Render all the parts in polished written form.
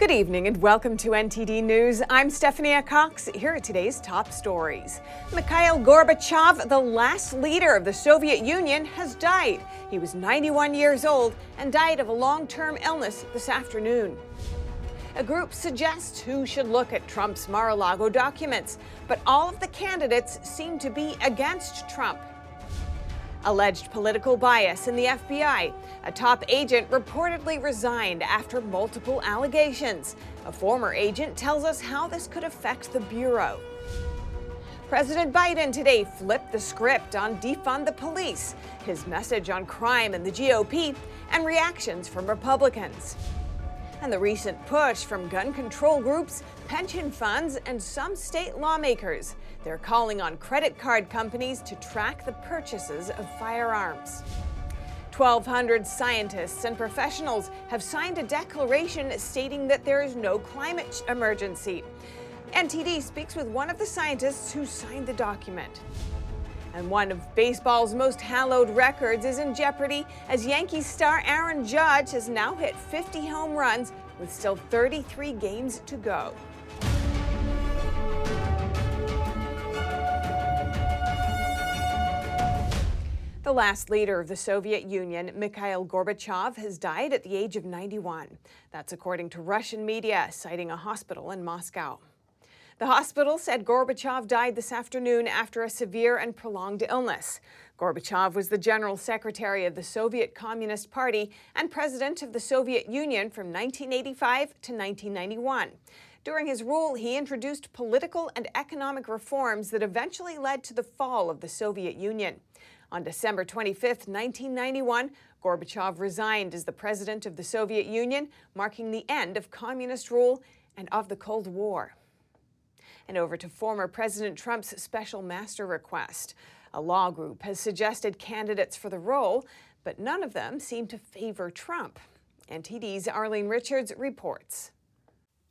Good evening and welcome to NTD News. I'm Stephanie Cox. Here are today's top stories. Mikhail Gorbachev, the last leader of the Soviet Union, has died. He was 91 years old and died of a long-term illness this afternoon. A group suggests who should look at Trump's Mar-a-Lago documents, but all of the candidates seem to be against Trump. Alleged political bias in the FBI. A top agent reportedly resigned after multiple allegations. A former agent tells us how this could affect the bureau. President Biden today flipped the script on defund the police, his message on crime and the GOP, and reactions from Republicans. And the recent push from gun control groups, pension funds, and some state lawmakers. They're calling on credit card companies to track the purchases of firearms. 1,200 scientists and professionals have signed a declaration stating that there is no climate emergency. NTD speaks with one of the scientists who signed the document. And one of baseball's most hallowed records is in jeopardy as Yankees star Aaron Judge has now hit 50 home runs with still 33 games to go. The last leader of the Soviet Union, Mikhail Gorbachev, has died at the age of 91. That's according to Russian media, citing a hospital in Moscow. The hospital said Gorbachev died this afternoon after a severe and prolonged illness. Gorbachev was the General Secretary of the Soviet Communist Party and President of the Soviet Union from 1985 to 1991. During his rule, he introduced political and economic reforms that eventually led to the fall of the Soviet Union. On December 25, 1991, Gorbachev resigned as the President of the Soviet Union, marking the end of communist rule and of the Cold War. And over to former President Trump's special master request. A law group has suggested candidates for the role, but none of them seem to favor Trump. NTD's Arlene Richards reports.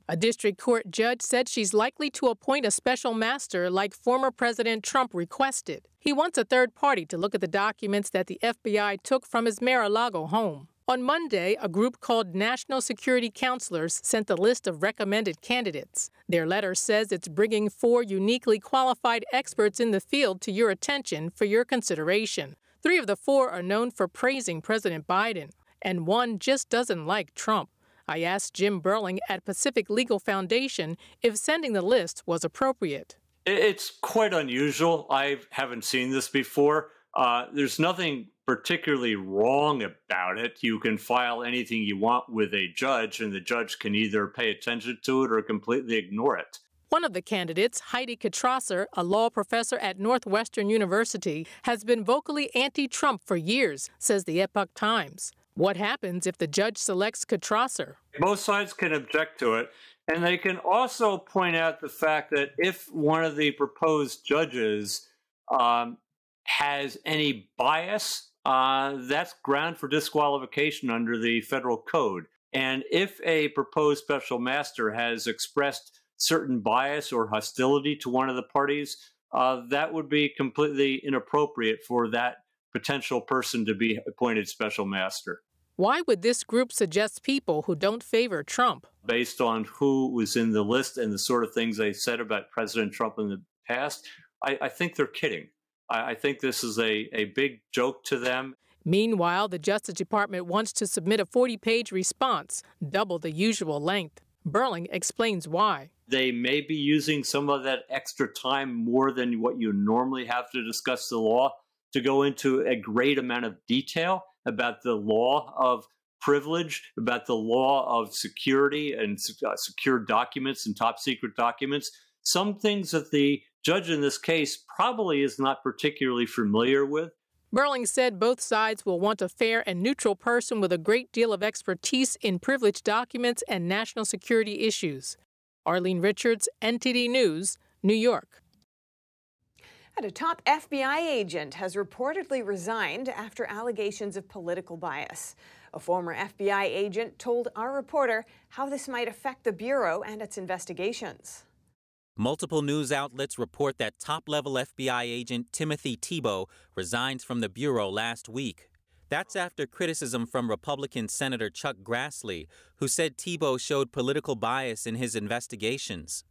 A district court judge said she's likely to appoint a special master like former President Trump requested. He wants a third party to look at the documents that the FBI took from his Mar-a-Lago home. On Monday, a group called National Security Counselors sent a list of recommended candidates. Their letter says it's bringing four uniquely qualified experts in the field to your attention for your consideration. Three of the four are known for praising President Biden, and one just doesn't like Trump. I asked Jim Burling at Pacific Legal Foundation if sending the list was appropriate. It's quite unusual. I haven't seen this before. There's nothing particularly wrong about it. You can file anything you want with a judge, and the judge can either pay attention to it or completely ignore it. One of the candidates, Heidi Katrosser, a law professor at Northwestern University, has been vocally anti-Trump for years, says the Epoch Times. What happens if the judge selects Katrosser? Both sides can object to it, and they can also point out the fact that if one of the proposed judges has any bias, that's ground for disqualification under the federal code. And if a proposed special master has expressed certain bias or hostility to one of the parties, that would be completely inappropriate for that potential person to be appointed special master. Why would this group suggest people who don't favor Trump? Based on who was in the list and the sort of things they said about President Trump in the past, I think they're kidding. I think this is a big joke to them. Meanwhile, the Justice Department wants to submit a 40-page response, double the usual length. Burling explains why. They may be using some of that extra time more than what you normally have to discuss the law to go into a great amount of detail about the law of privilege, about the law of security and secure documents and top secret documents. Some things that the judge in this case probably is not particularly familiar with. Burling said both sides will want a fair and neutral person with a great deal of expertise in privileged documents and national security issues. Arlene Richards, NTD News, New York. And a top FBI agent has reportedly resigned after allegations of political bias. A former FBI agent told our reporter how this might affect the bureau and its investigations. Multiple news outlets report that top-level FBI agent Timothy Thibault resigned from the Bureau last week. That's after criticism from Republican Senator Chuck Grassley, who said Thibault showed political bias in his investigations.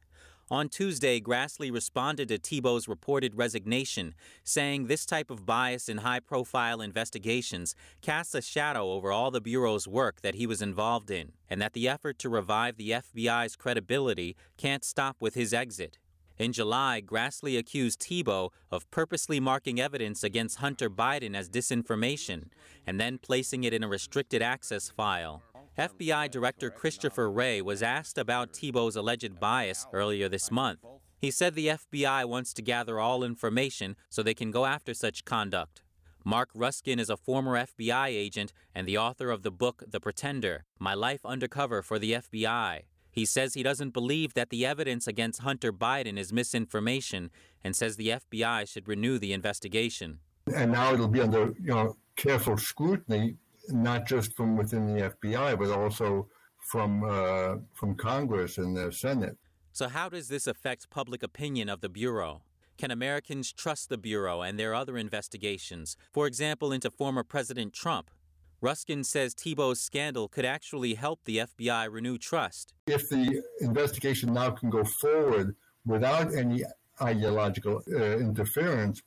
On Tuesday, Grassley responded to Thibault's reported resignation, saying this type of bias in high-profile investigations casts a shadow over all the Bureau's work that he was involved in, and that the effort to revive the FBI's credibility can't stop with his exit. In July, Grassley accused Thibault of purposely marking evidence against Hunter Biden as disinformation, and then placing it in a restricted access file. FBI Director Christopher Wray was asked about Thibault's alleged bias earlier this month. He said the FBI wants to gather all information so they can go after such conduct. Mark Ruskin is a former FBI agent and the author of the book The Pretender, My Life Undercover for the FBI. He says he doesn't believe that the evidence against Hunter Biden is misinformation and says the FBI should renew the investigation. And now it'll be under, careful scrutiny, not just from within the FBI, but also from Congress and the Senate. So how does this affect public opinion of the Bureau? Can Americans trust the Bureau and their other investigations, for example, into former President Trump? Ruskin says Thibault's scandal could actually help the FBI renew trust. If the investigation now can go forward without any ideological interference,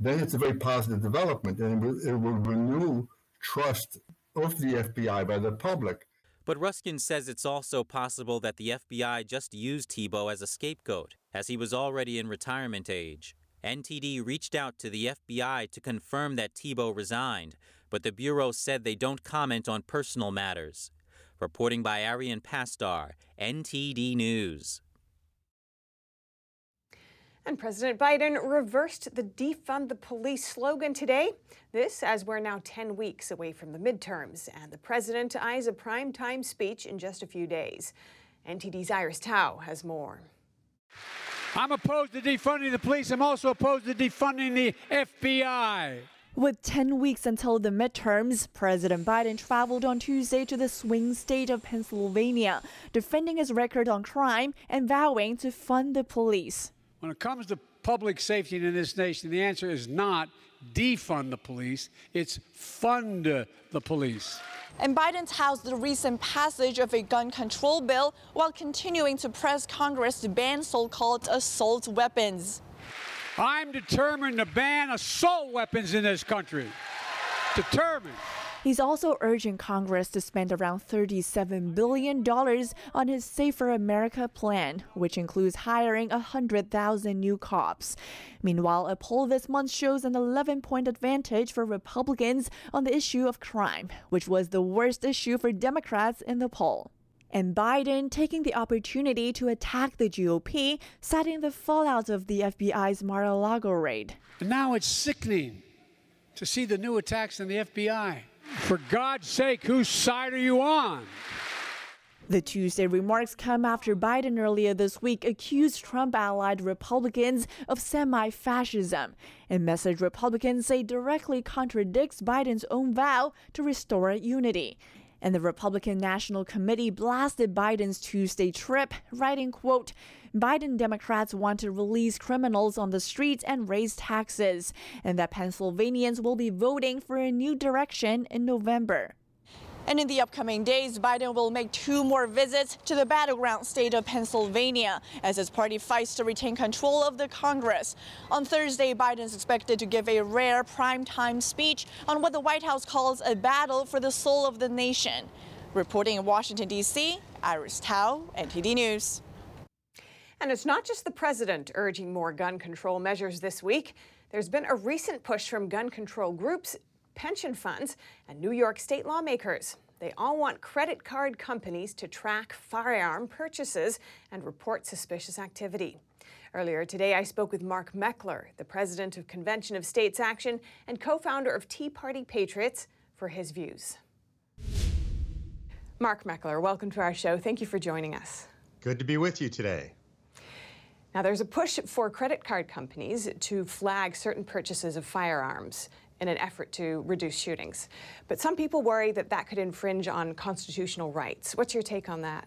then it's a very positive development, and it will renew trust of the FBI by the public. But Ruskin says it's also possible that the FBI just used Thibault as a scapegoat, as he was already in retirement age. NTD reached out to the FBI to confirm that Thibault resigned, but the Bureau said they don't comment on personal matters. Reporting by Arian Pastar, NTD News. And President Biden reversed the defund the police slogan today. This as we're now 10 weeks away from the midterms, and the president eyes a primetime speech in just a few days. NTD's Iris Tao has more. I'm opposed to defunding the police. I'm also opposed to defunding the FBI. With 10 weeks until the midterms, President Biden traveled on Tuesday to the swing state of Pennsylvania, defending his record on crime and vowing to fund the police. When it comes to public safety in this nation, the answer is not defund the police, it's fund the police. And Biden's housed the recent passage of a gun control bill while continuing to press Congress to ban so-called assault weapons. I'm determined to ban assault weapons in this country. Determined. He's also urging Congress to spend around $37 billion on his Safer America plan, which includes hiring 100,000 new cops. Meanwhile, a poll this month shows an 11-point advantage for Republicans on the issue of crime, which was the worst issue for Democrats in the poll. And Biden taking the opportunity to attack the GOP, citing the fallout of the FBI's Mar-a-Lago raid. Now it's sickening to see the new attacks on the FBI. For God's sake, whose side are you on? The Tuesday remarks come after Biden earlier this week accused Trump-allied Republicans of semi-fascism, a message Republicans say directly contradicts Biden's own vow to restore unity. And the Republican National Committee blasted Biden's Tuesday trip, writing, quote, Biden Democrats want to release criminals on the streets and raise taxes, and that Pennsylvanians will be voting for a new direction in November. And in the upcoming days, Biden will make two more visits to the battleground state of Pennsylvania as his party fights to retain control of the Congress. On Thursday, Biden is expected to give a rare primetime speech on what the White House calls a battle for the soul of the nation. Reporting in Washington, D.C., Iris Tao, NTD News. And it's not just the president urging more gun control measures this week. There's been a recent push from gun control groups, pension funds, and New York state lawmakers. They all want credit card companies to track firearm purchases and report suspicious activity. Earlier today, I spoke with Mark Meckler, the president of Convention of States Action and co-founder of Tea Party Patriots, for his views. Mark Meckler, welcome to our show. Thank you for joining us. Good to be with you today. Now, there's a push for credit card companies to flag certain purchases of firearms in an effort to reduce shootings. But some people worry that that could infringe on constitutional rights. What's your take on that?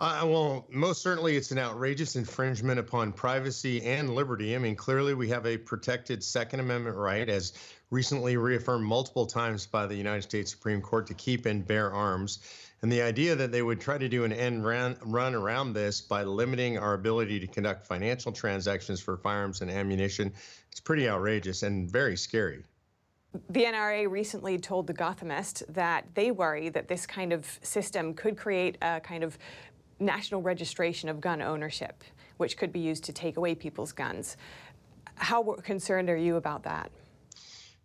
Well, most certainly it's an outrageous infringement upon privacy and liberty. I mean, clearly we have a protected Second Amendment right as recently reaffirmed multiple times by the United States Supreme Court to keep and bear arms. And the idea that they would try to do an end run around this by limiting our ability to conduct financial transactions for firearms and ammunition is pretty outrageous and very scary. The NRA recently told The Gothamist that they worry that this kind of system could create a kind of national registration of gun ownership, which could be used to take away people's guns. How concerned are you about that?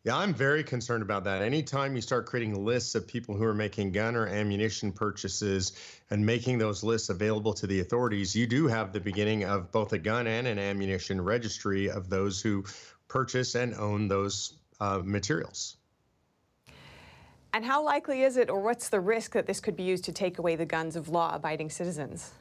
Yeah, I'm very concerned about that. Anytime you start creating lists of people who are making gun or ammunition purchases and making those lists available to the authorities, you do have the beginning of both a gun and an ammunition registry of those who purchase and own those materials. And how likely is it, or what's the risk that this could be used to take away the guns of law-abiding citizens?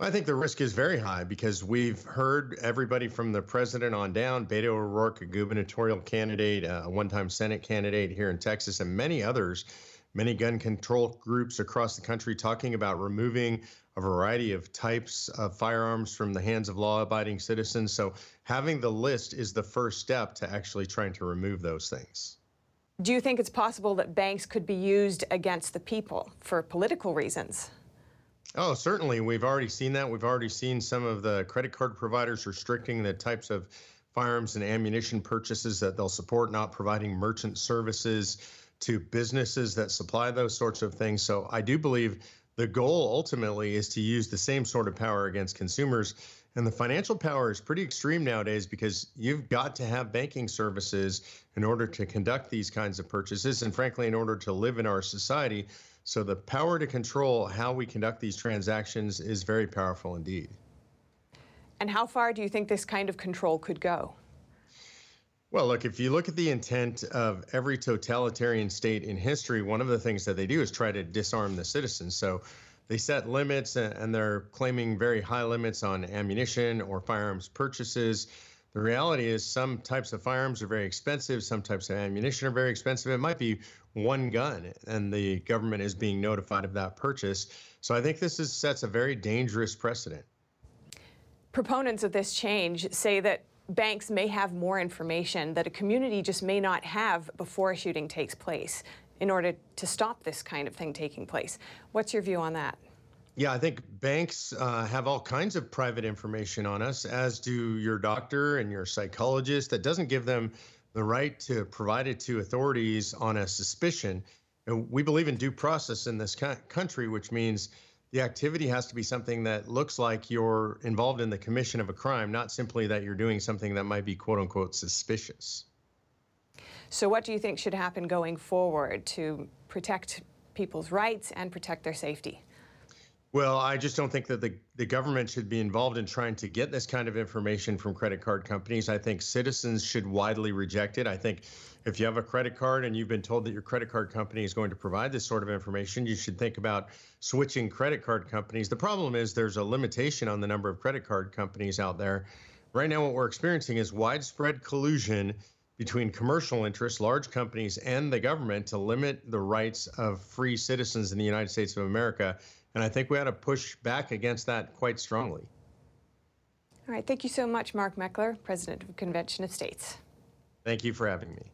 I think the risk is very high because we've heard everybody from the president on down, Beto O'Rourke, a gubernatorial candidate, a one-time Senate candidate here in Texas, and many others, many gun control groups across the country talking about removing a variety of types of firearms from the hands of law-abiding citizens. So having the list is the first step to actually trying to remove those things. Do you think it's possible that banks could be used against the people for political reasons? Oh, certainly. We've already seen that. We've already seen some of the credit card providers restricting the types of firearms and ammunition purchases that they'll support, not providing merchant services to businesses that supply those sorts of things. So I do believe the goal ultimately is to use the same sort of power against consumers. And the financial power is pretty extreme nowadays because you've got to have banking services in order to conduct these kinds of purchases and, frankly, in order to live in our society. So the power to control how we conduct these transactions is very powerful indeed. And how far do you think this kind of control could go? Well, look, if you look at the intent of every totalitarian state in history, one of the things that they do is try to disarm the citizens. So they set limits, and they're claiming very high limits on ammunition or firearms purchases. The reality is some types of firearms are very expensive. Some types of ammunition are very expensive. It might be one gun, and the government is being notified of that purchase. So I think this sets a very dangerous precedent. Proponents of this change say that banks may have more information that a community just may not have before a shooting takes place in order to stop this kind of thing taking place. What's your view on that? Yeah, I think banks have all kinds of private information on us, as do your doctor and your psychologist. That doesn't give them the right to provide it to authorities on a suspicion. And we believe in due process in this country, which means the activity has to be something that looks like you're involved in the commission of a crime, not simply that you're doing something that might be, quote unquote, suspicious. So what do you think should happen going forward to protect people's rights and protect their safety? Well, I just don't think that the government should be involved in trying to get this kind of information from credit card companies. I think citizens should widely reject it. I think if you have a credit card and you've been told that your credit card company is going to provide this sort of information, you should think about switching credit card companies. The problem is there's a limitation on the number of credit card companies out there. Right now, what we're experiencing is widespread collusion between commercial interests, large companies, and the government to limit the rights of free citizens in the United States of America. And I think we ought to push back against that quite strongly. All right. Thank you so much, Mark Meckler, president of the Convention of States. Thank you for having me.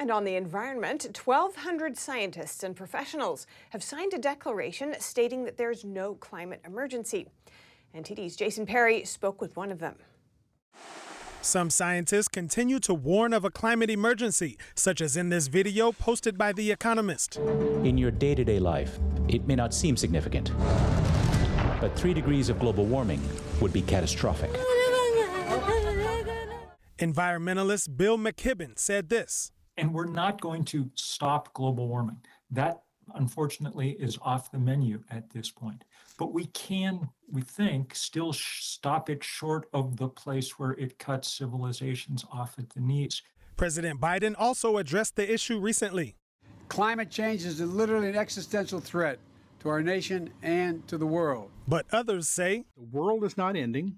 And on the environment, 1,200 scientists and professionals have signed a declaration stating that there's no climate emergency. NTD's Jason Perry spoke with one of them. Some scientists continue to warn of a climate emergency, such as in this video posted by The Economist. In your day-to-day life, it may not seem significant, but 3 degrees of global warming would be catastrophic. Environmentalist Bill McKibben said this. And we're not going to stop global warming. That, unfortunately, is off the menu at this point. But we can, we think, still stop it short of the place where it cuts civilizations off at the knees. President Biden also addressed the issue recently. Climate change is literally an existential threat to our nation and to the world. But others say the world is not ending,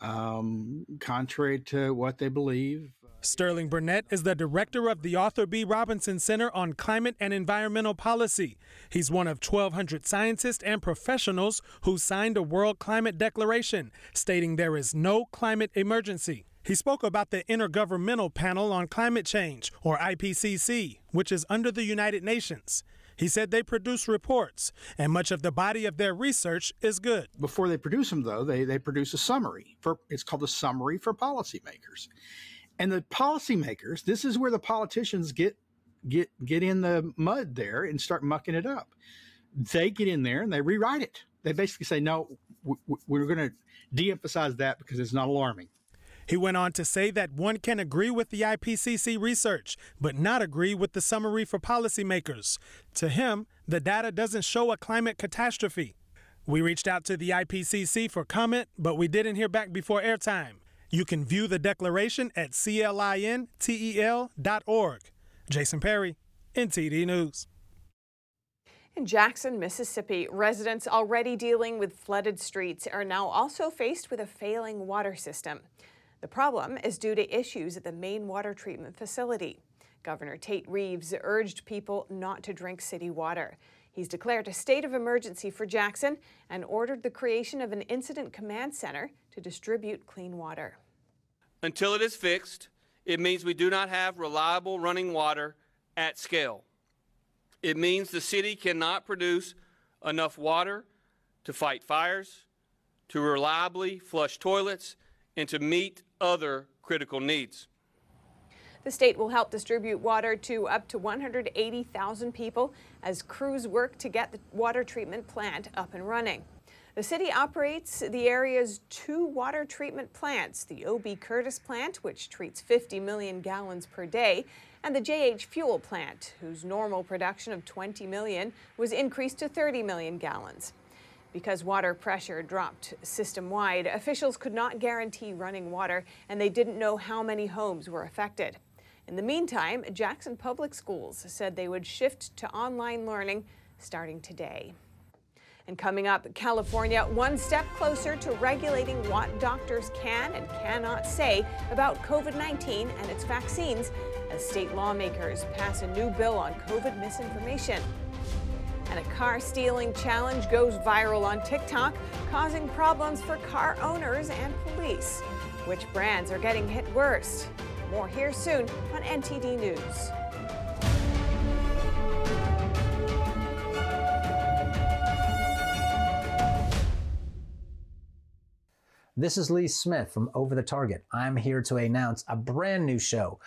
contrary to what they believe. Sterling Burnett is the director of the Arthur B. Robinson Center on Climate and Environmental Policy. He's one of 1,200 scientists and professionals who signed a World Climate Declaration, stating there is no climate emergency. He spoke about the Intergovernmental Panel on Climate Change, or IPCC, which is under the United Nations. He said they produce reports, and much of the body of their research is good. Before they produce them, though, they produce a summary. It's called a summary for policymakers. And the policymakers, this is where the politicians get in the mud there and start mucking it up. They get in there and they rewrite it. They basically say, no, we're going to de-emphasize that because it's not alarming. He went on to say that one can agree with the IPCC research, but not agree with the summary for policymakers. To him, the data doesn't show a climate catastrophe. We reached out to the IPCC for comment, but we didn't hear back before airtime. You can view the declaration at clintel.org. Jason Perry, NTD News. In Jackson, Mississippi, residents already dealing with flooded streets are now also faced with a failing water system. The problem is due to issues at the main water treatment facility. Governor Tate Reeves urged people not to drink city water. He's declared a state of emergency for Jackson and ordered the creation of an incident command center to distribute clean water. Until it is fixed, it means we do not have reliable running water at scale. It means the city cannot produce enough water to fight fires, to reliably flush toilets, and to meet other critical needs. The state will help distribute water to up to 180,000 people as crews work to get the water treatment plant up and running. The city operates the area's two water treatment plants, the O.B. Curtis plant, which treats 50 million gallons per day, and the J.H. Fuel plant, whose normal production of 20 million was increased to 30 million gallons. Because water pressure dropped system-wide, officials could not guarantee running water, and they didn't know how many homes were affected. In the meantime, Jackson Public Schools said they would shift to online learning starting today. And coming up, California, one step closer to regulating what doctors can and cannot say about COVID-19 and its vaccines, as state lawmakers pass a new bill on COVID misinformation. And a car stealing challenge goes viral on TikTok, causing problems for car owners and police. Which brands are getting hit worst? More here soon on NTD News. This is Lee Smith from Over the Target. I'm here to announce a brand new show,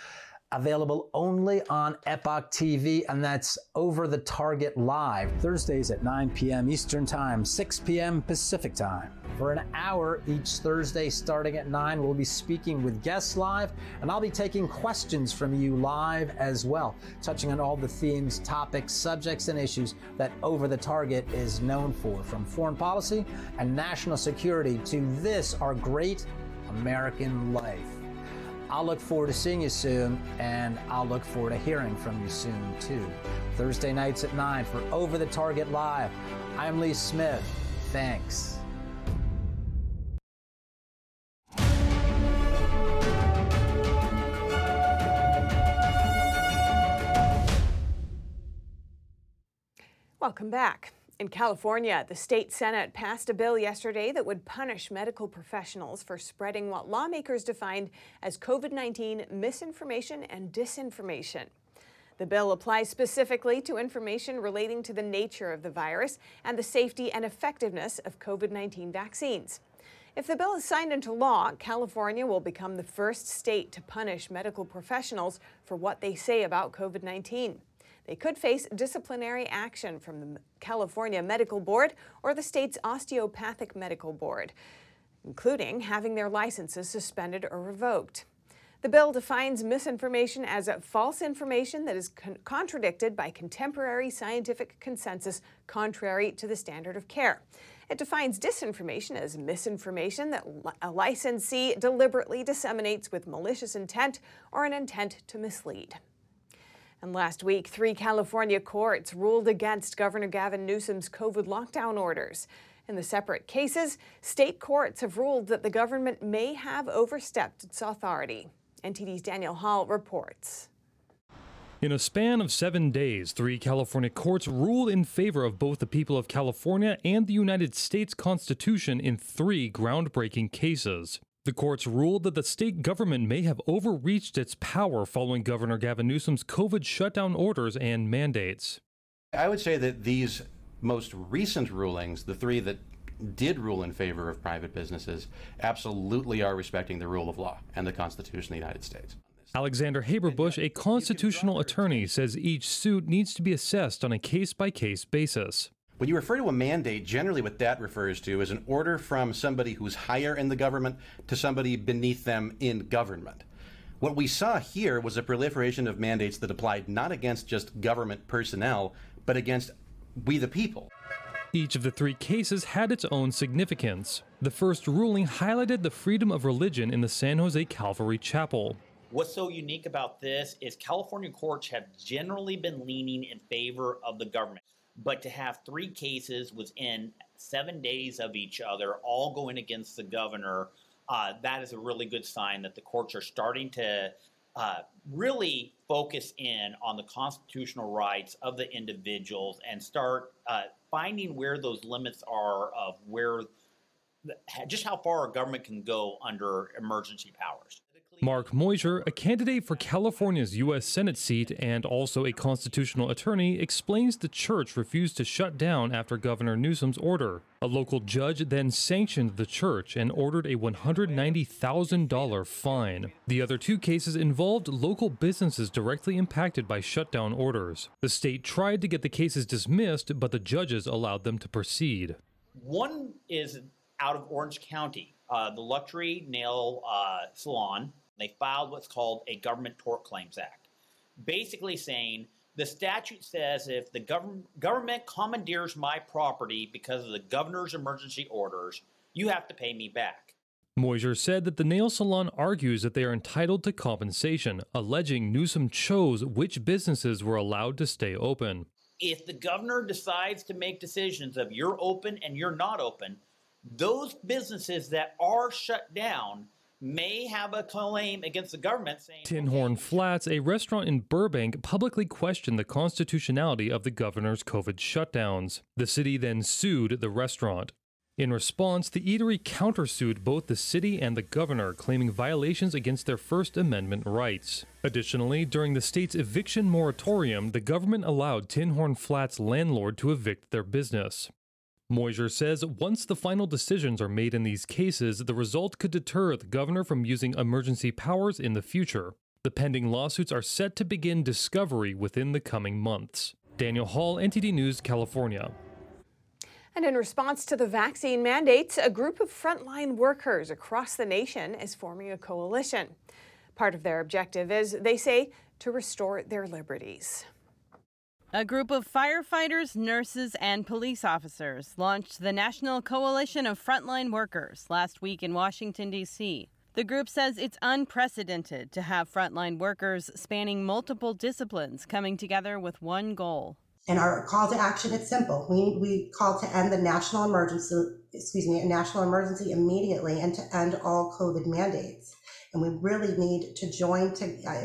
available only on Epoch TV, and that's Over the Target Live, Thursdays at 9 p.m. Eastern Time, 6 p.m. Pacific Time. For an hour each Thursday starting at 9, we'll be speaking with guests live, and I'll be taking questions from you live as well, touching on all the themes, topics, subjects, and issues that Over the Target is known for, from foreign policy and national security to this, our great American life. I'll look forward to seeing you soon, and I'll look forward to hearing from you soon, too. Thursday nights at 9 for Over the Target Live. I'm Lee Smith. Thanks. Welcome back. In California, the state Senate passed a bill yesterday that would punish medical professionals for spreading what lawmakers defined as COVID-19 misinformation and disinformation. The bill applies specifically to information relating to the nature of the virus and the safety and effectiveness of COVID-19 vaccines. If the bill is signed into law, California will become the first state to punish medical professionals for what they say about COVID-19. They could face disciplinary action from the California Medical Board or the state's Osteopathic Medical Board, including having their licenses suspended or revoked. The bill defines misinformation as false information that is contradicted by contemporary scientific consensus contrary to the standard of care. It defines disinformation as misinformation that a licensee deliberately disseminates with malicious intent or an intent to mislead. And last week, three California courts ruled against Governor Gavin Newsom's COVID lockdown orders. In the separate cases, state courts have ruled that the government may have overstepped its authority. NTD's Daniel Hall reports. In a span of 7 days, three California courts ruled in favor of both the people of California and the United States Constitution in three groundbreaking cases. The courts ruled that the state government may have overreached its power following Governor Gavin Newsom's COVID shutdown orders and mandates. I would say that these most recent rulings, the three that did rule in favor of private businesses, absolutely are respecting the rule of law and the Constitution of the United States. Alexander Haber-Busch, a constitutional attorney, says each suit needs to be assessed on a case-by-case basis. When you refer to a mandate, generally what that refers to is an order from somebody who's higher in the government to somebody beneath them in government. What we saw here was a proliferation of mandates that applied not against just government personnel, but against we the people. Each of the three cases had its own significance. The first ruling highlighted the freedom of religion in the San Jose Calvary Chapel. What's so unique about this is California courts have generally been leaning in favor of the government, but to have three cases within 7 days of each other, all going against the governor, that is a really good sign that the courts are starting to really focus in on the constitutional rights of the individuals and start finding where those limits are of where just how far a government can go under emergency powers. Mark Moyer, a candidate for California's U.S. Senate seat and also a constitutional attorney, explains the church refused to shut down after Governor Newsom's order. A local judge then sanctioned the church and ordered a $190,000 fine. The other two cases involved local businesses directly impacted by shutdown orders. The state tried to get the cases dismissed, but the judges allowed them to proceed. One is out of Orange County, the luxury nail salon. They filed what's called a Government Tort Claims Act, basically saying the statute says if the government commandeers my property because of the governor's emergency orders, you have to pay me back. Moyer said that the nail salon argues that they are entitled to compensation, alleging Newsom chose which businesses were allowed to stay open. If the governor decides to make decisions of you're open and you're not open, those businesses that are shut down may have a claim against the government saying... Tin Horn Flats, a restaurant in Burbank, publicly questioned the constitutionality of the governor's COVID shutdowns. The city then sued the restaurant. In response, the eatery countersued both the city and the governor, claiming violations against their First Amendment rights. Additionally, during the state's eviction moratorium, the government allowed Tin Horn Flats' landlord to evict their business. Moyer says once the final decisions are made in these cases, the result could deter the governor from using emergency powers in the future. The pending lawsuits are set to begin discovery within the coming months. Daniel Hall, NTD News, California. And in response to the vaccine mandates, a group of frontline workers across the nation is forming a coalition. Part of their objective is, they say, to restore their liberties. A group of firefighters, nurses, and police officers launched the National Coalition of Frontline Workers last week in Washington, D.C. The group says it's unprecedented to have frontline workers spanning multiple disciplines coming together with one goal. And our call to action is simple. We call to end the national emergency immediately and to end all COVID mandates. And we really need to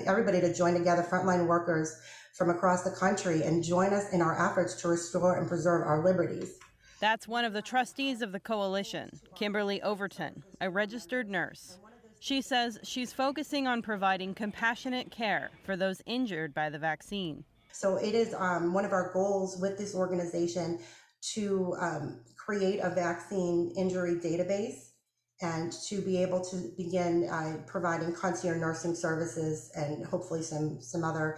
everybody to join together, frontline workers from across the country, and join us in our efforts to restore and preserve our liberties. That's one of the trustees of the coalition, Kimberly Overton, a registered nurse. She says she's focusing on providing compassionate care for those injured by the vaccine. So it is one of our goals with this organization to create a vaccine injury database and to be able to begin providing concierge nursing services and hopefully some other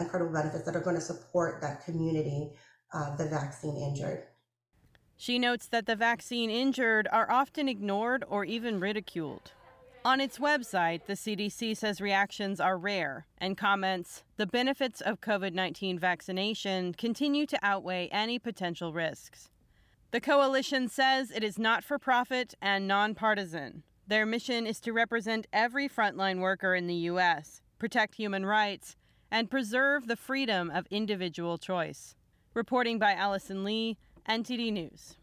incredible benefits that are going to support that community of the vaccine injured. She notes that the vaccine injured are often ignored or even ridiculed. On its website, the CDC says reactions are rare and comments, the benefits of COVID-19 vaccination continue to outweigh any potential risks. The coalition says it is not for profit and nonpartisan. Their mission is to represent every frontline worker in the U.S., protect human rights, and preserve the freedom of individual choice. Reporting by Allison Lee, NTD News.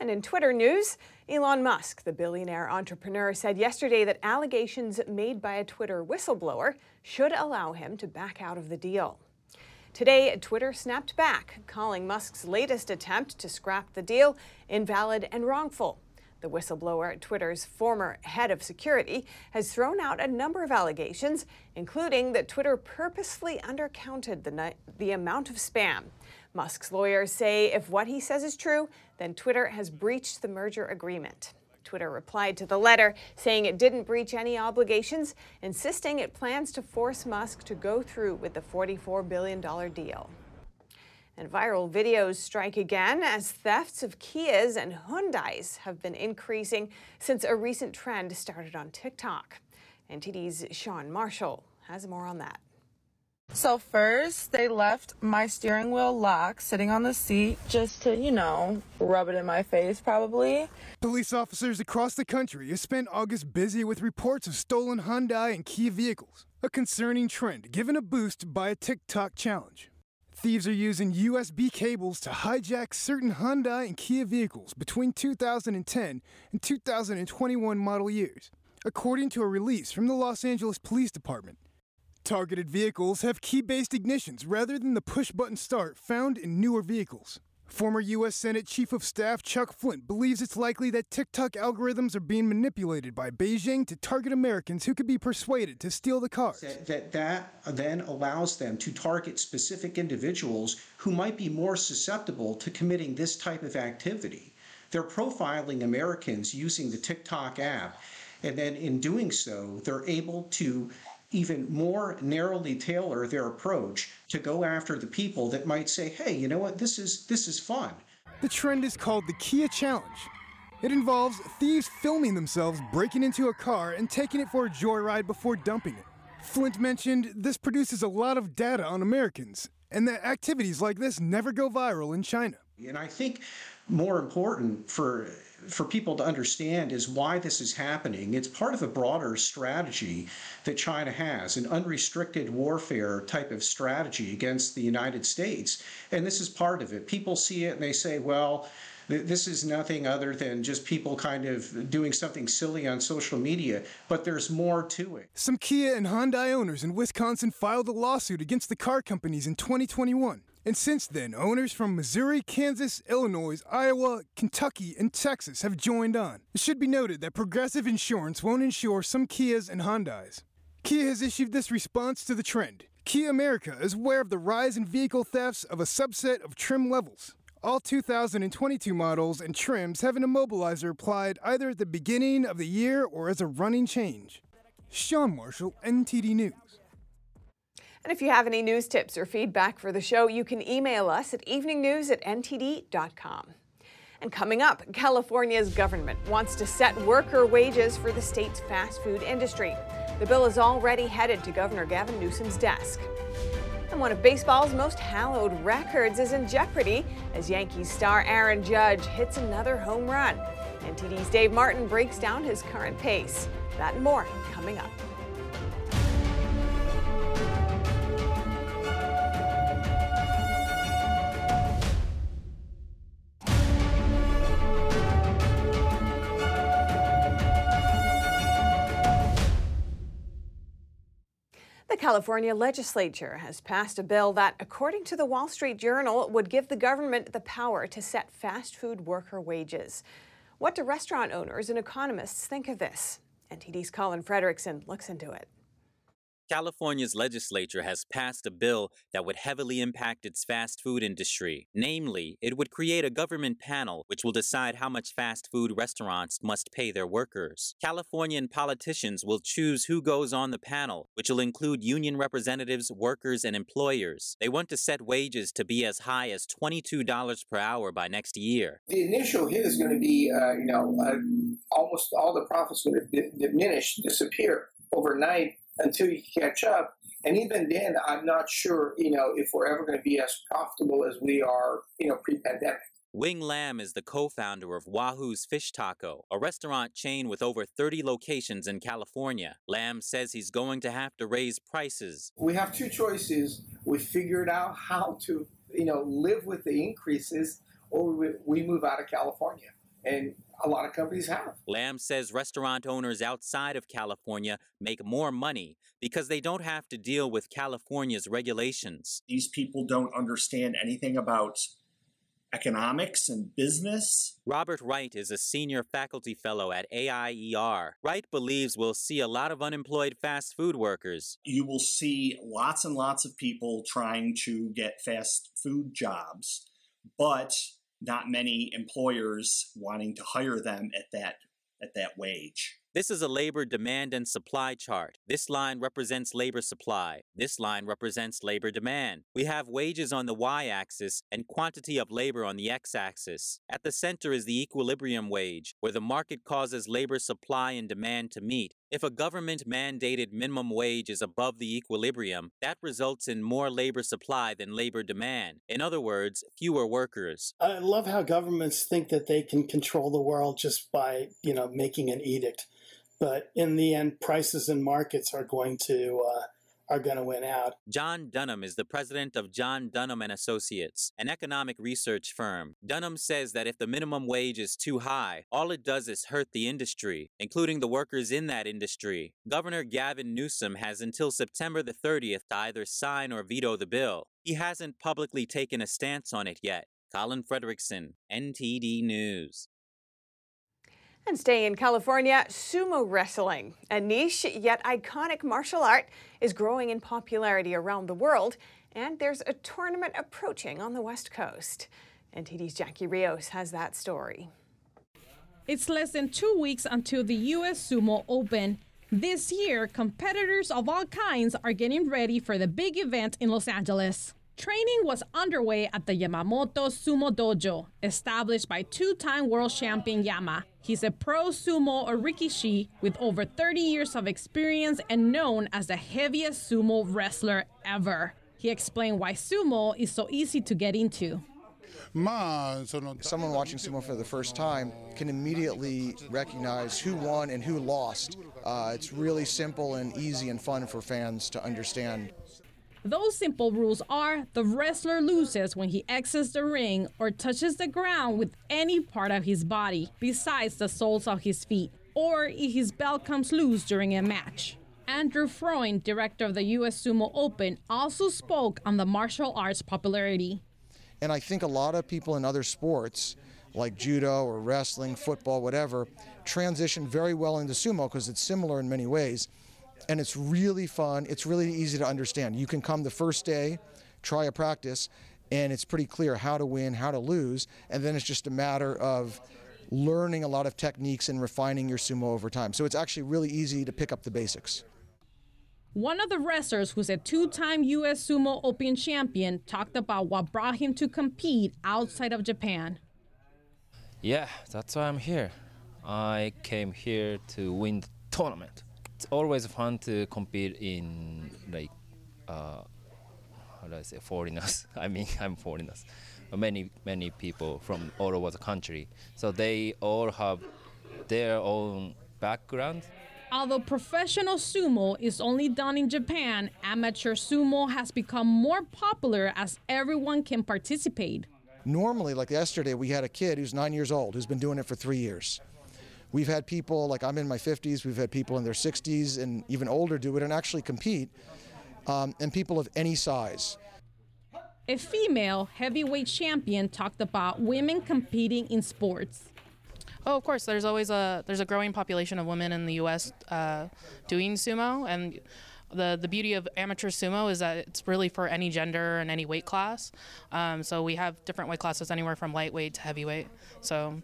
And in Twitter news, Elon Musk, the billionaire entrepreneur, said yesterday that allegations made by a Twitter whistleblower should allow him to back out of the deal. Today, Twitter snapped back, calling Musk's latest attempt to scrap the deal invalid and wrongful. The whistleblower at Twitter's former head of security has thrown out a number of allegations, including that Twitter purposely undercounted the amount of spam. Musk's lawyers say if what he says is true, then Twitter has breached the merger agreement. Twitter replied to the letter, saying it didn't breach any obligations, insisting it plans to force Musk to go through with the $44 billion deal. And viral videos strike again as thefts of Kias and Hyundais have been increasing since a recent trend started on TikTok. NTD's Sean Marshall has more on that. So first, they left my steering wheel lock sitting on the seat just to, rub it in my face, probably. Police officers across the country have spent August busy with reports of stolen Hyundai and Kia vehicles, a concerning trend given a boost by a TikTok challenge. Thieves are using USB cables to hijack certain Hyundai and Kia vehicles between 2010 and 2021 model years, according to a release from the Los Angeles Police Department. Targeted vehicles have key-based ignitions rather than the push-button start found in newer vehicles. Former U.S. Senate Chief of Staff Chuck Flint believes it's likely that TikTok algorithms are being manipulated by Beijing to target Americans who could be persuaded to steal the cars. That then allows them to target specific individuals who might be more susceptible to committing this type of activity. They're profiling Americans using the TikTok app, and then in doing so, they're able to even more narrowly tailor their approach to go after the people that might say, hey, you know what, this is fun. The trend is called the Kia Challenge. It involves thieves filming themselves breaking into a car and taking it for a joyride before dumping it. Flint mentioned this produces a lot of data on Americans and that activities like this never go viral in China. And I think more important for people to understand is why this is happening. It's part of a broader strategy that China has, an unrestricted warfare type of strategy against the United States. And this is part of it. People see it and they say, well, this is nothing other than just people kind of doing something silly on social media, but there's more to it. Some Kia and Hyundai owners in Wisconsin filed a lawsuit against the car companies in 2021. And since then, owners from Missouri, Kansas, Illinois, Iowa, Kentucky, and Texas have joined on. It should be noted that Progressive Insurance won't insure some Kias and Hyundais. Kia has issued this response to the trend. Kia America is aware of the rise in vehicle thefts of a subset of trim levels. All 2022 models and trims have an immobilizer applied either at the beginning of the year or as a running change. Sean Marshall, NTD News. And if you have any news tips or feedback for the show, you can email us at eveningnews@ntd.com. And coming up, California's government wants to set worker wages for the state's fast food industry. The bill is already headed to Governor Gavin Newsom's desk. And one of baseball's most hallowed records is in jeopardy as Yankees star Aaron Judge hits another home run. NTD's Dave Martin breaks down his current pace. That and more coming up. The California legislature has passed a bill that, according to the Wall Street Journal, would give the government the power to set fast food worker wages. What do restaurant owners and economists think of this? NTD's Colin Frederickson looks into it. California's legislature has passed a bill that would heavily impact its fast food industry. Namely, it would create a government panel which will decide how much fast food restaurants must pay their workers. Californian politicians will choose who goes on the panel, which will include union representatives, workers, and employers. They want to set wages to be as high as $22 per hour by next year. The initial hit is going to be, almost all the profits going to diminish, disappear overnight until you catch up. And even then, I'm not sure, if we're ever going to be as profitable as we are, pre-pandemic. Wing Lam is the co-founder of Wahoo's Fish Taco, a restaurant chain with over 30 locations in California. Lam says he's going to have to raise prices. We have two choices. We figured out how to, live with the increases, or we move out of California. And a lot of companies have. Lam says restaurant owners outside of California make more money because they don't have to deal with California's regulations. These people don't understand anything about economics and business. Robert Wright is a senior faculty fellow at AIER. Wright believes we'll see a lot of unemployed fast food workers. You will see lots and lots of people trying to get fast food jobs, but not many employers wanting to hire them at that wage. This is a labor demand and supply chart. This line represents labor supply. This line represents labor demand. We have wages on the y-axis and quantity of labor on the x-axis. At the center is the equilibrium wage, where the market causes labor supply and demand to meet. If a government-mandated minimum wage is above the equilibrium, that results in more labor supply than labor demand. In other words, fewer workers. I love how governments think that they can control the world just by, making an edict. But in the end, prices and markets are going to win out. John Dunham is the president of John Dunham & Associates, an economic research firm. Dunham says that if the minimum wage is too high, all it does is hurt the industry, including the workers in that industry. Governor Gavin Newsom has until September the 30th to either sign or veto the bill. He hasn't publicly taken a stance on it yet. Colin Frederickson, NTD News. And staying in California, sumo wrestling, a niche yet iconic martial art, is growing in popularity around the world, and there's a tournament approaching on the West Coast. NTD's Jackie Rios has that story. It's less than 2 weeks until the US Sumo Open. This year, competitors of all kinds are getting ready for the big event in Los Angeles. Training was underway at the Yamamoto Sumo Dojo, established by two-time world champion Yama. He's a pro sumo or rikishi with over 30 years of experience and known as the heaviest sumo wrestler ever. He explained why sumo is so easy to get into. Someone watching sumo for the first time can immediately recognize who won and who lost. It's really simple and easy and fun for fans to understand. Those simple rules are the wrestler loses when he exits the ring or touches the ground with any part of his body besides the soles of his feet, or if his belt comes loose during a match. Andrew Freund, director of the US Sumo Open, also spoke on the martial arts popularity. And I think a lot of people in other sports, like judo or wrestling, football, whatever, transition very well into sumo because it's similar in many ways. And it's really fun. It's really easy to understand. You can come the first day, try a practice, and it's pretty clear how to win, how to lose. And then it's just a matter of learning a lot of techniques and refining your sumo over time. So it's actually really easy to pick up the basics. One of the wrestlers, who's a two-time U.S. Sumo Open champion, talked about what brought him to compete outside of Japan. Yeah, that's why I'm here. I came here to win the tournament. It's always fun to compete in, foreigners. I'm foreigners. Many people from all over the country. So they all have their own background. Although professional sumo is only done in Japan, amateur sumo has become more popular as everyone can participate. Normally, like yesterday, we had a kid who's 9 years old who's been doing it for 3 years. We've had people, like I'm in my 50s, we've had people in their 60s and even older do it and actually compete, and people of any size. A female heavyweight champion talked about women competing in sports. Oh, of course, there's always there's a growing population of women in the U.S. Doing sumo, and the beauty of amateur sumo is that it's really for any gender and any weight class. So we have different weight classes anywhere from lightweight to heavyweight. So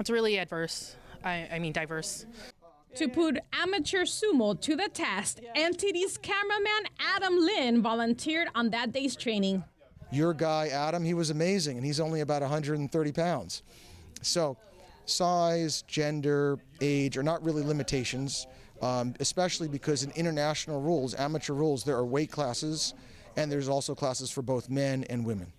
it's really diverse. To put amateur sumo to the test, NTD's cameraman Adam Lynn volunteered on that day's training. Your guy, Adam, he was amazing, and he's only about 130 pounds. So size, gender, age are not really limitations, especially because in international rules, amateur rules, there are weight classes, and there's also classes for both men and women.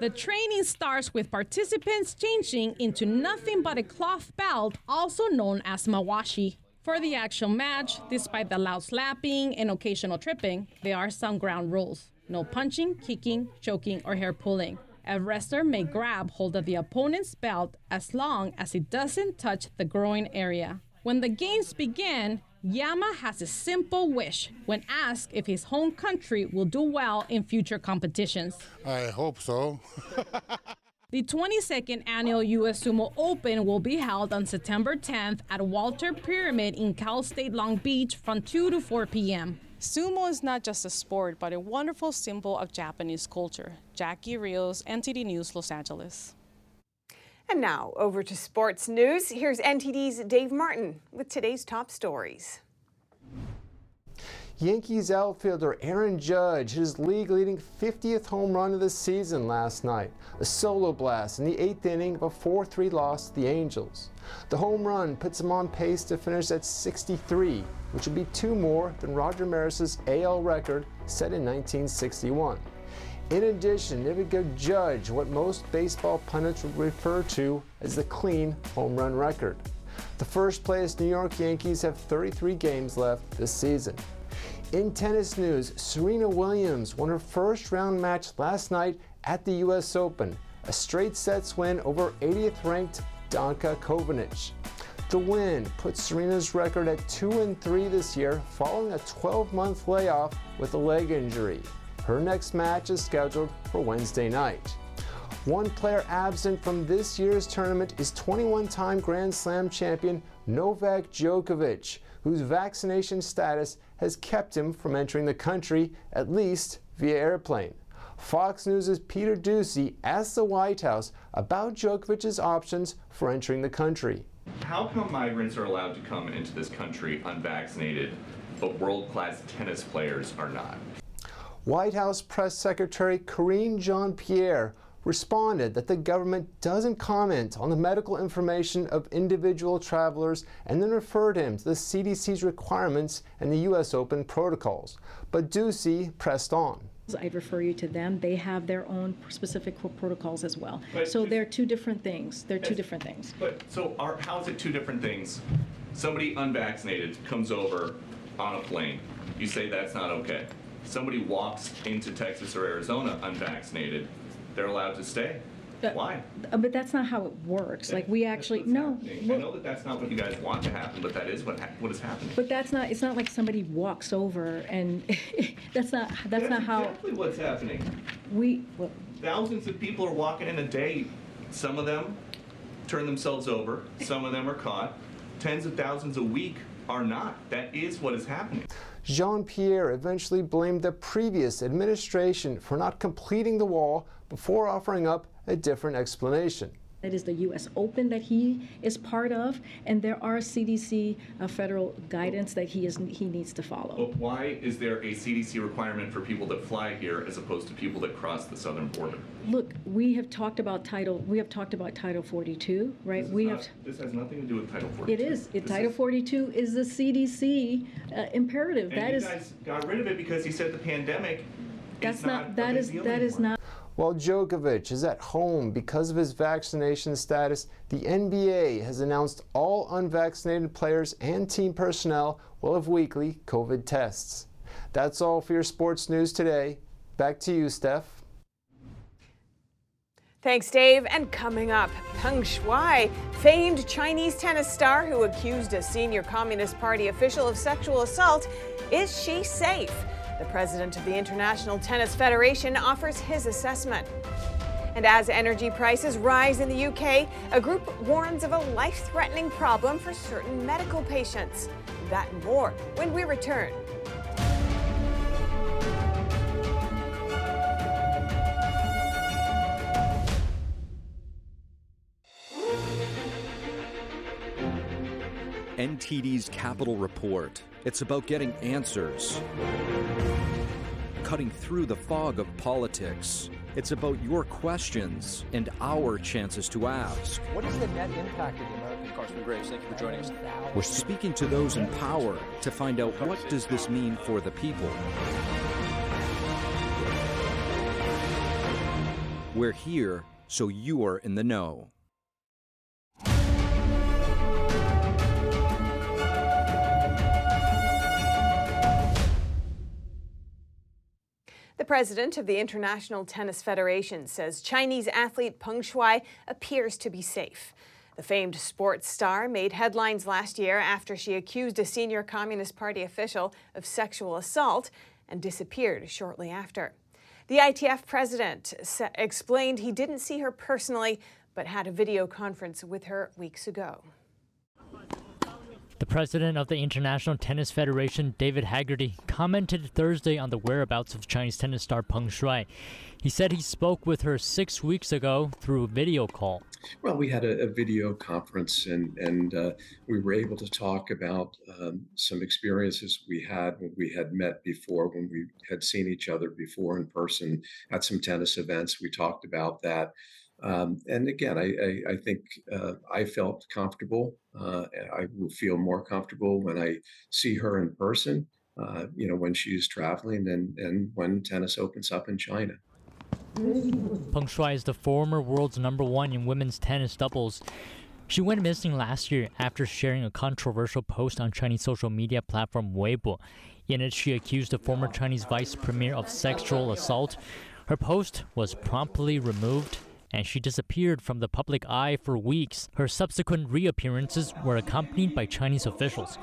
The training starts with participants changing into nothing but a cloth belt, also known as mawashi. For the actual match, despite the loud slapping and occasional tripping, there are some ground rules. No punching, kicking, choking, or hair pulling. A wrestler may grab hold of the opponent's belt as long as it doesn't touch the groin area. When the games begin, Yama has a simple wish when asked if his home country will do well in future competitions. I hope so. The 22nd annual US Sumo Open will be held on September 10th at Walter Pyramid in Cal State Long Beach from 2 to 4 p.m. Sumo is not just a sport, but a wonderful symbol of Japanese culture. Jackie Rios, NTD News, Los Angeles. And now, over to sports news. Here's NTD's Dave Martin with today's top stories. Yankees outfielder Aaron Judge hit his league-leading 50th home run of the season last night, a solo blast in the 8th inning of a 4-3 loss to the Angels. The home run puts him on pace to finish at 63, which would be 2 more than Roger Maris's AL record set in 1961. In addition, it would give Judge what most baseball pundits would refer to as the clean home run record. The first-place New York Yankees have 33 games left this season. In tennis news, Serena Williams won her first-round match last night at the US Open, a straight-sets win over 80th-ranked Danka Kovanic. The win puts Serena's record at 2-3 this year, following a 12-month layoff with a leg injury. Her next match is scheduled for Wednesday night. One player absent from this year's tournament is 21-time Grand Slam champion Novak Djokovic, whose vaccination status has kept him from entering the country, at least via airplane. Fox News' Peter Doocy asked the White House about Djokovic's options for entering the country. How come migrants are allowed to come into this country unvaccinated, but world-class tennis players are not? White House Press Secretary Karine Jean-Pierre responded that the government doesn't comment on the medical information of individual travelers, and then referred him to the CDC's requirements and the US Open protocols. But Ducey pressed on. I'd refer you to them. They have their own specific protocols as well. But so they're two different things. How is it two different things? Somebody unvaccinated comes over on a plane. You say that's not okay. Somebody walks into Texas or Arizona unvaccinated. They're allowed to stay. Why? But that's not how it works. Yeah, like we actually no. I know that's not what you guys want to happen, but that is what is happening. But that's not. It's not like somebody walks over and that's not how. Exactly what's happening. Thousands of people are walking in a day. Some of them turn themselves over. Some of them are caught. Tens of thousands a week are not. That is what is happening. Jean-Pierre eventually blamed the previous administration for not completing the wall before offering up a different explanation. It is the U.S. Open that he is part of, and there are CDC federal guidance that he needs to follow. But why is there a CDC requirement for people that fly here as opposed to people that cross the southern border? Look, we have talked about Title 42, right? This has nothing to do with Title 42. It is. Title 42 is the CDC imperative. And that you guys got rid of it because he said the pandemic. That's not a big deal anymore. While Djokovic is at home because of his vaccination status, the NBA has announced all unvaccinated players and team personnel will have weekly COVID tests. That's all for your sports news today. Back to you, Steph. Thanks, Dave. And coming up, Peng Shuai, famed Chinese tennis star who accused a senior Communist Party official of sexual assault, is she safe? The president of the International Tennis Federation offers his assessment. And as energy prices rise in the UK, a group warns of a life-threatening problem for certain medical patients. That and more when we return. NTD's Capital Report. It's about getting answers. Cutting through the fog of politics. It's about your questions and our chances to ask. What is the net impact of the American Carson Graves? Thank you for joining us. We're speaking to those in power to find out, what does this mean for the people? We're here so you are in the know. The president of the International Tennis Federation says Chinese athlete Peng Shuai appears to be safe. The famed sports star made headlines last year after she accused a senior Communist Party official of sexual assault and disappeared shortly after. The ITF president explained he didn't see her personally, but had a video conference with her weeks ago. The president of the International Tennis Federation, David Hagerty, commented Thursday on the whereabouts of Chinese tennis star Peng Shuai. He said he spoke with her 6 weeks ago through a video call. Well, we had a video conference and we were able to talk about some experiences we had when we had met before, when we had seen each other before in person at some tennis events. We talked about that. And again, I think I felt comfortable. I will feel more comfortable when I see her in person, when she's traveling and when tennis opens up in China. Peng Shuai is the former world's #1 in women's tennis doubles. She went missing last year after sharing a controversial post on Chinese social media platform Weibo. In it, she accused the former Chinese vice premier of sexual assault. Her post was promptly removed, and she disappeared from the public eye for weeks. Her subsequent reappearances were accompanied by Chinese officials.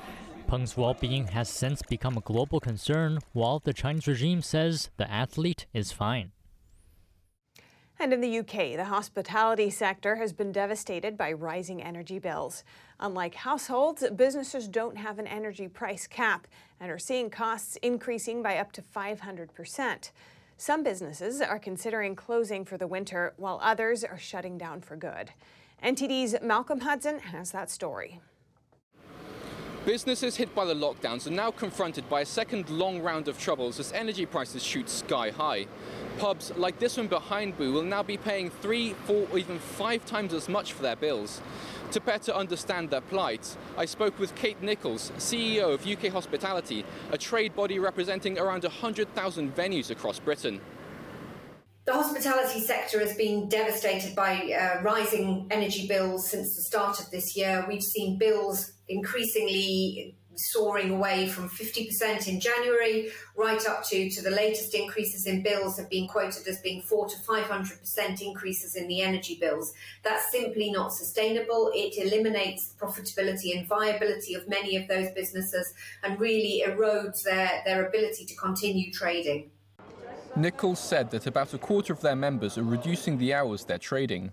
Peng's well-being has since become a global concern, while the Chinese regime says the athlete is fine. And in the UK, the hospitality sector has been devastated by rising energy bills. Unlike households, businesses don't have an energy price cap and are seeing costs increasing by up to 500%. Some businesses are considering closing for the winter, while others are shutting down for good. NTD's Malcolm Hudson has that story. Businesses hit by the lockdowns are now confronted by a second long round of troubles as energy prices shoot sky high. Pubs like this one behind Boo will now be paying 3, 4, or even 5 times as much for their bills. To better understand their plight, I spoke with Kate Nichols, CEO of UK Hospitality, a trade body representing around 100,000 venues across Britain. The hospitality sector has been devastated by rising energy bills since the start of this year. We've seen bills increasingly soaring away from 50% in January right up to the latest increases in bills have been quoted as being 400 to 500% increases in the energy bills. That's simply not sustainable. It eliminates the profitability and viability of many of those businesses and really erodes their ability to continue trading. Nichols said that about a quarter of their members are reducing the hours they're trading.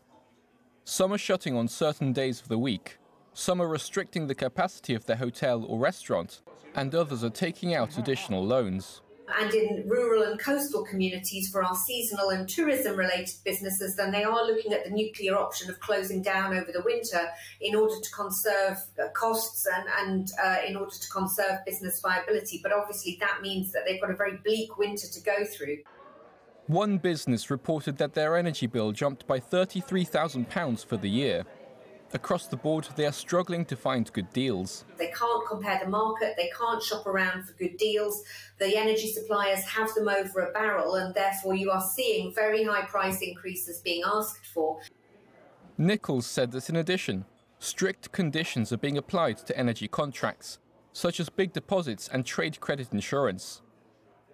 Some are shutting on certain days of the week. Some are restricting the capacity of their hotel or restaurant, and others are taking out additional loans. And in rural and coastal communities for our seasonal and tourism-related businesses, then they are looking at the nuclear option of closing down over the winter in order to conserve costs and in order to conserve business viability. But obviously that means that they've got a very bleak winter to go through. One business reported that their energy bill jumped by £33,000 for the year. Across the board, they are struggling to find good deals. They can't compare the market, they can't shop around for good deals. The energy suppliers have them over a barrel, and therefore you are seeing very high price increases being asked for. Nichols said that in addition, strict conditions are being applied to energy contracts, such as big deposits and trade credit insurance.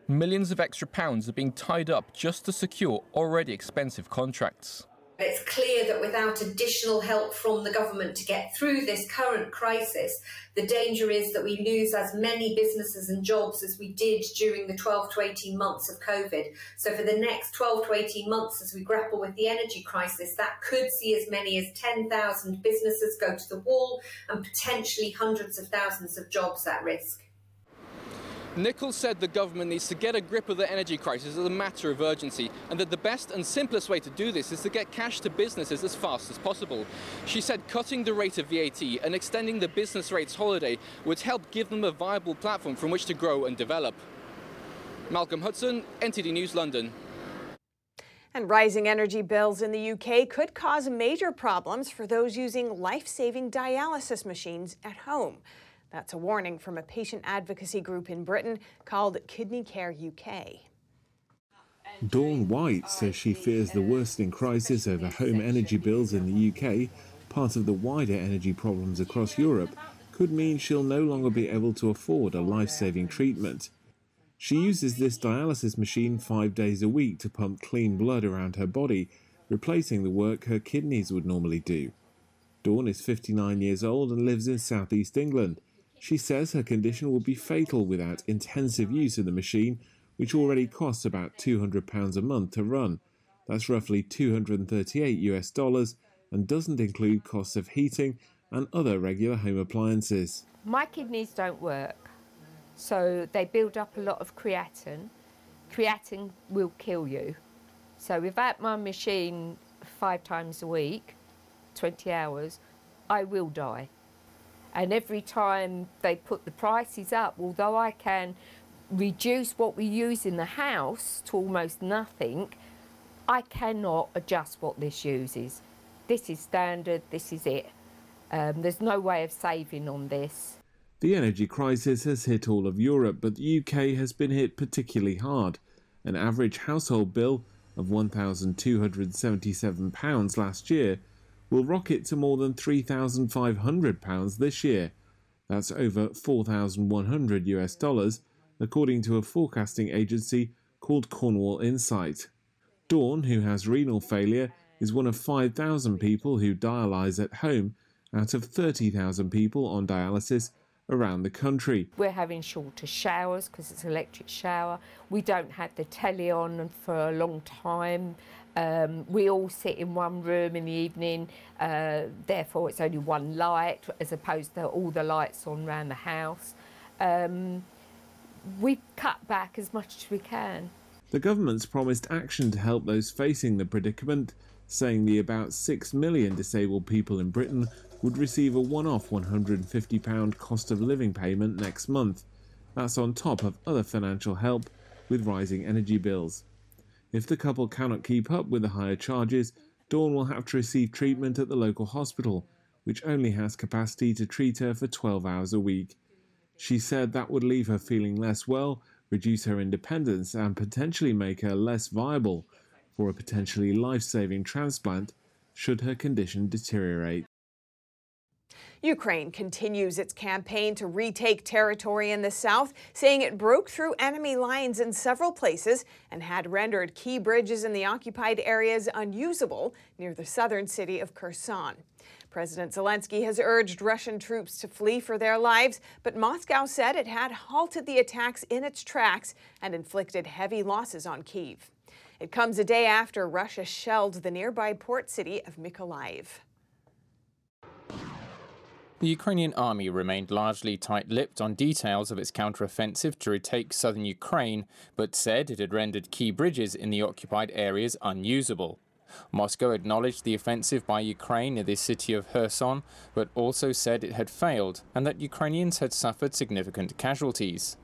Millions of extra pounds are being tied up just to secure already expensive contracts. It's clear that without additional help from the government to get through this current crisis, the danger is that we lose as many businesses and jobs as we did during the 12 to 18 months of COVID. So for the next 12 to 18 months, as we grapple with the energy crisis, that could see as many as 10,000 businesses go to the wall and potentially hundreds of thousands of jobs at risk. Nichols said the government needs to get a grip of the energy crisis as a matter of urgency, and that the best and simplest way to do this is to get cash to businesses as fast as possible. She said cutting the rate of VAT and extending the business rates holiday would help give them a viable platform from which to grow and develop. Malcolm Hudson, NTD News, London. And rising energy bills in the UK could cause major problems for those using life-saving dialysis machines at home. That's a warning from a patient advocacy group in Britain called Kidney Care UK. Dawn White says she fears the worsening crisis over home energy bills in the UK, part of the wider energy problems across Europe, could mean she'll no longer be able to afford a life-saving treatment. She uses this dialysis machine 5 days a week to pump clean blood around her body, replacing the work her kidneys would normally do. Dawn is 59 years old and lives in southeast England. She says her condition will be fatal without intensive use of the machine, which already costs about £200 a month to run. That's roughly $238 and doesn't include costs of heating and other regular home appliances. My kidneys don't work, so they build up a lot of creatinine. Creatinine will kill you. So without my machine 5 times a week, 20 hours, I will die. And every time they put the prices up, although I can reduce what we use in the house to almost nothing, I cannot adjust what this uses. This is standard, this is it. There's no way of saving on this. The energy crisis has hit all of Europe, but the UK has been hit particularly hard. An average household bill of £1,277 last year will rocket to more than £3,500 this year. That's over $4,100, according to a forecasting agency called Cornwall Insight. Dawn, who has renal failure, is one of 5,000 people who dialyse at home out of 30,000 people on dialysis around the country. We're having shorter showers because it's electric shower. We don't have the telly on for a long time. We all sit in one room in the evening, therefore it's only one light as opposed to all the lights on around the house. We cut back as much as we can. The government's promised action to help those facing the predicament, saying the about 6 million disabled people in Britain would receive a one-off £150 cost of living payment next month. That's on top of other financial help with rising energy bills. If the couple cannot keep up with the higher charges, Dawn will have to receive treatment at the local hospital, which only has capacity to treat her for 12 hours a week. She said that would leave her feeling less well, reduce her independence, and potentially make her less viable for a potentially life-saving transplant should her condition deteriorate. Ukraine continues its campaign to retake territory in the south, saying it broke through enemy lines in several places and had rendered key bridges in the occupied areas unusable near the southern city of Kherson. President Zelensky has urged Russian troops to flee for their lives, but Moscow said it had halted the attacks in its tracks and inflicted heavy losses on Kyiv. It comes a day after Russia shelled the nearby port city of Mykolaiv. The Ukrainian army remained largely tight-lipped on details of its counter-offensive to retake southern Ukraine, but said it had rendered key bridges in the occupied areas unusable. Moscow acknowledged the offensive by Ukraine near the city of Kherson, but also said it had failed and that Ukrainians had suffered significant casualties.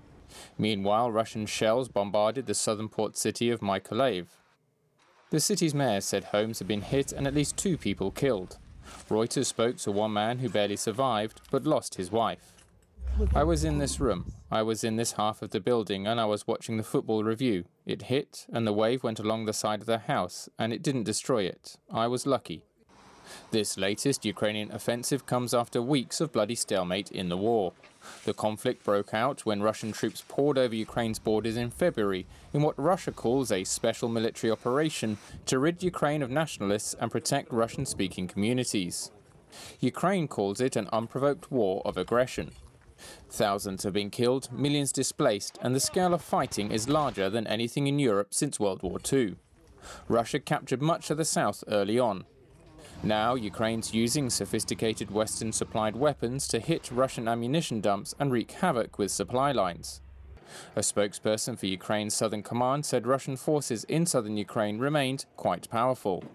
Meanwhile, Russian shells bombarded the southern port city of Mykolaiv. The city's mayor said homes had been hit and at least 2 people killed. Reuters spoke to one man who barely survived, but lost his wife. I was in this room. I was in this half of the building, and I was watching the football review. It hit, and the wave went along the side of the house, and it didn't destroy it. I was lucky. This latest Ukrainian offensive comes after weeks of bloody stalemate in the war. The conflict broke out when Russian troops poured over Ukraine's borders in February in what Russia calls a special military operation to rid Ukraine of nationalists and protect Russian-speaking communities. Ukraine calls it an unprovoked war of aggression. Thousands have been killed, millions displaced, and the scale of fighting is larger than anything in Europe since World War II. Russia captured much of the south early on. Now, Ukraine's using sophisticated Western-supplied weapons to hit Russian ammunition dumps and wreak havoc with supply lines. A spokesperson for Ukraine's Southern Command said Russian forces in southern Ukraine remained quite powerful.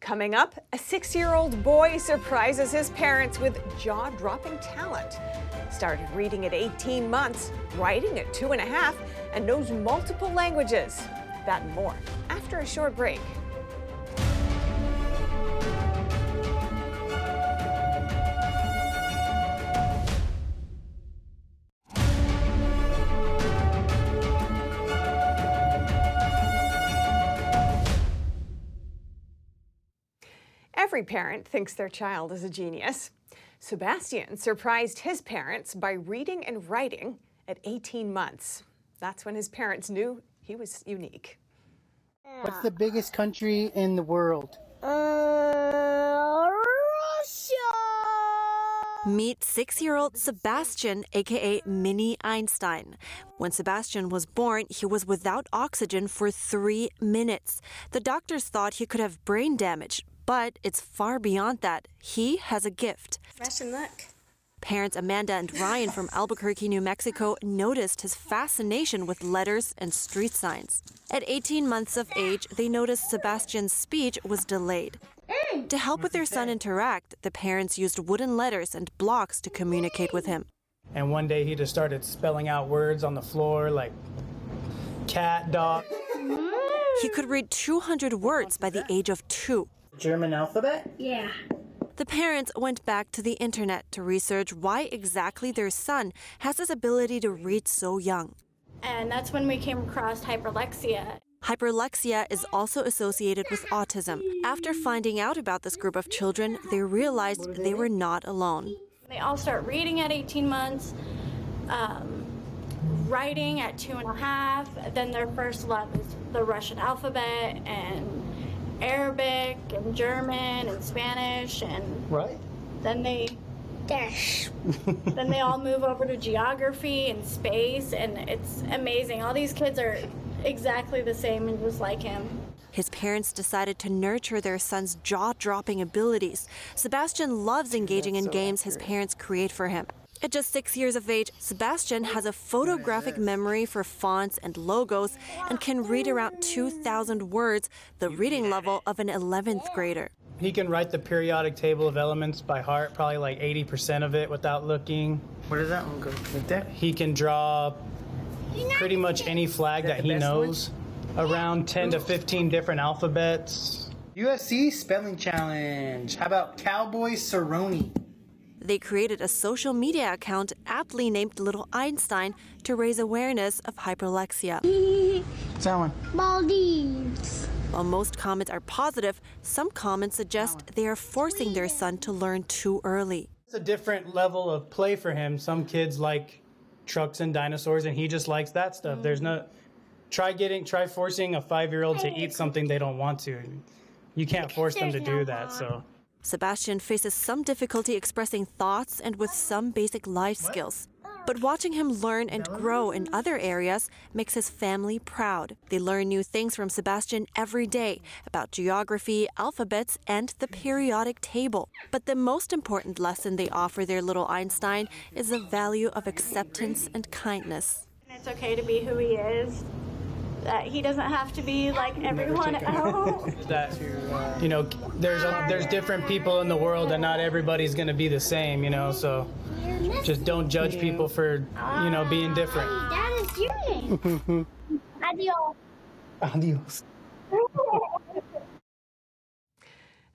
Coming up, a 6-year-old boy surprises his parents with jaw-dropping talent. Started reading at 18 months, writing at 2.5, and knows multiple languages. That and more after a short break. Every parent thinks their child is a genius. Sebastian surprised his parents by reading and writing at 18 months. That's when his parents knew he was unique. What's the biggest country in the world? Russia! Meet 6-year-old Sebastian, aka Mini Einstein. When Sebastian was born, he was without oxygen for 3 minutes. The doctors thought he could have brain damage, but it's far beyond that. He has a gift. Sebastian, look. Parents Amanda and Ryan from Albuquerque, New Mexico, noticed his fascination with letters and street signs. At 18 months of age, they noticed Sebastian's speech was delayed. To help with their son interact, the parents used wooden letters and blocks to communicate with him. And one day he just started spelling out words on the floor like cat, dog. He could read 200 words by the age of 2. German alphabet? Yeah. The parents went back to the internet to research why exactly their son has this ability to read so young. And that's when we came across hyperlexia. Hyperlexia is also associated with autism. After finding out about this group of children, they realized they were not alone. They all start reading at 18 months, writing at 2.5. Then their first love is the Russian alphabet and Arabic and German and Spanish and right. Then they all move over to geography and space, and it's amazing. All these kids are exactly the same and just like him. His parents decided to nurture their son's jaw-dropping abilities. Sebastian loves engaging in games his parents create for him. At just 6 years of age, Sebastian has a photographic memory for fonts and logos and can read around 2,000 words, the reading level of an 11th grader. He can write the periodic table of elements by heart, probably like 80% of it without looking. Where does that one go? Like that? He can draw pretty much any flag that he knows, around 10 to 15 different alphabets. USC Spelling Challenge. How about Cowboy Cerrone? They created a social media account aptly named Little Einstein to raise awareness of hyperlexia. What's that one? Maldives. While most comments are positive, some comments suggest they are forcing their son to learn too early. It's a different level of play for him. Some kids like trucks and dinosaurs, and he just likes that stuff. Mm-hmm. There's no try forcing a 5-year-old to eat something they don't want to. You can't force them to do that. So. Sebastian faces some difficulty expressing thoughts and with some basic life skills. But watching him learn and grow in other areas makes his family proud. They learn new things from Sebastian every day about geography, alphabets, and the periodic table. But the most important lesson they offer their little Einstein is the value of acceptance and kindness. It's okay to be who he is. That he doesn't have to be like everyone else. That, you know, there's different people in the world, and not everybody's going to be the same, you know, so just don't judge people for, you know, being different. That is your name. Adios. Adios.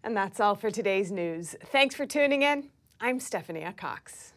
And that's all for today's news. Thanks for tuning in. I'm Stephanie Cox.